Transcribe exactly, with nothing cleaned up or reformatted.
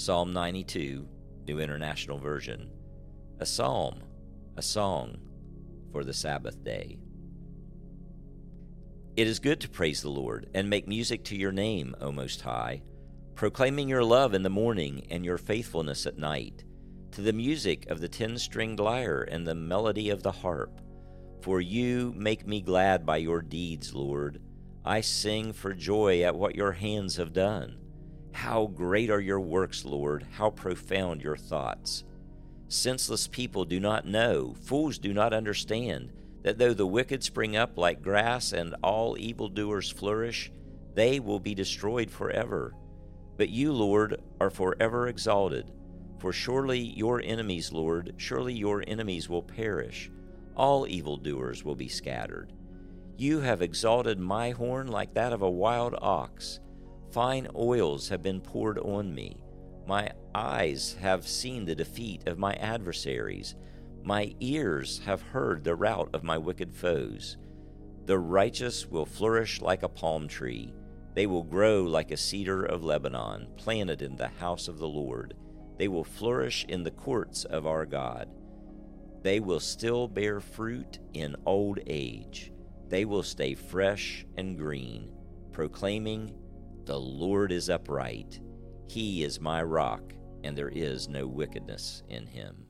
Psalm ninety-two, New International Version. A psalm, a song for the Sabbath day. It is good to praise the Lord and make music to your name, O Most High, proclaiming your love in the morning and your faithfulness at night, to the music of the ten-stringed lyre and the melody of the harp. For you make me glad by your deeds, Lord. I sing for joy at what your hands have done. How great are your works, Lord! How profound your thoughts! Senseless people do not know, fools do not understand, that though the wicked spring up like grass and all evildoers flourish, they will be destroyed forever. But you, Lord, are forever exalted. For surely your enemies, Lord, surely your enemies will perish. All evildoers will be scattered. You have exalted my horn like that of a wild ox. Fine oils have been poured on me. My eyes have seen the defeat of my adversaries. My ears have heard the rout of my wicked foes. The righteous will flourish like a palm tree. They will grow like a cedar of Lebanon, planted in the house of the Lord. They will flourish in the courts of our God. They will still bear fruit in old age. They will stay fresh and green, proclaiming, "The Lord is upright. He is my rock, and there is no wickedness in him."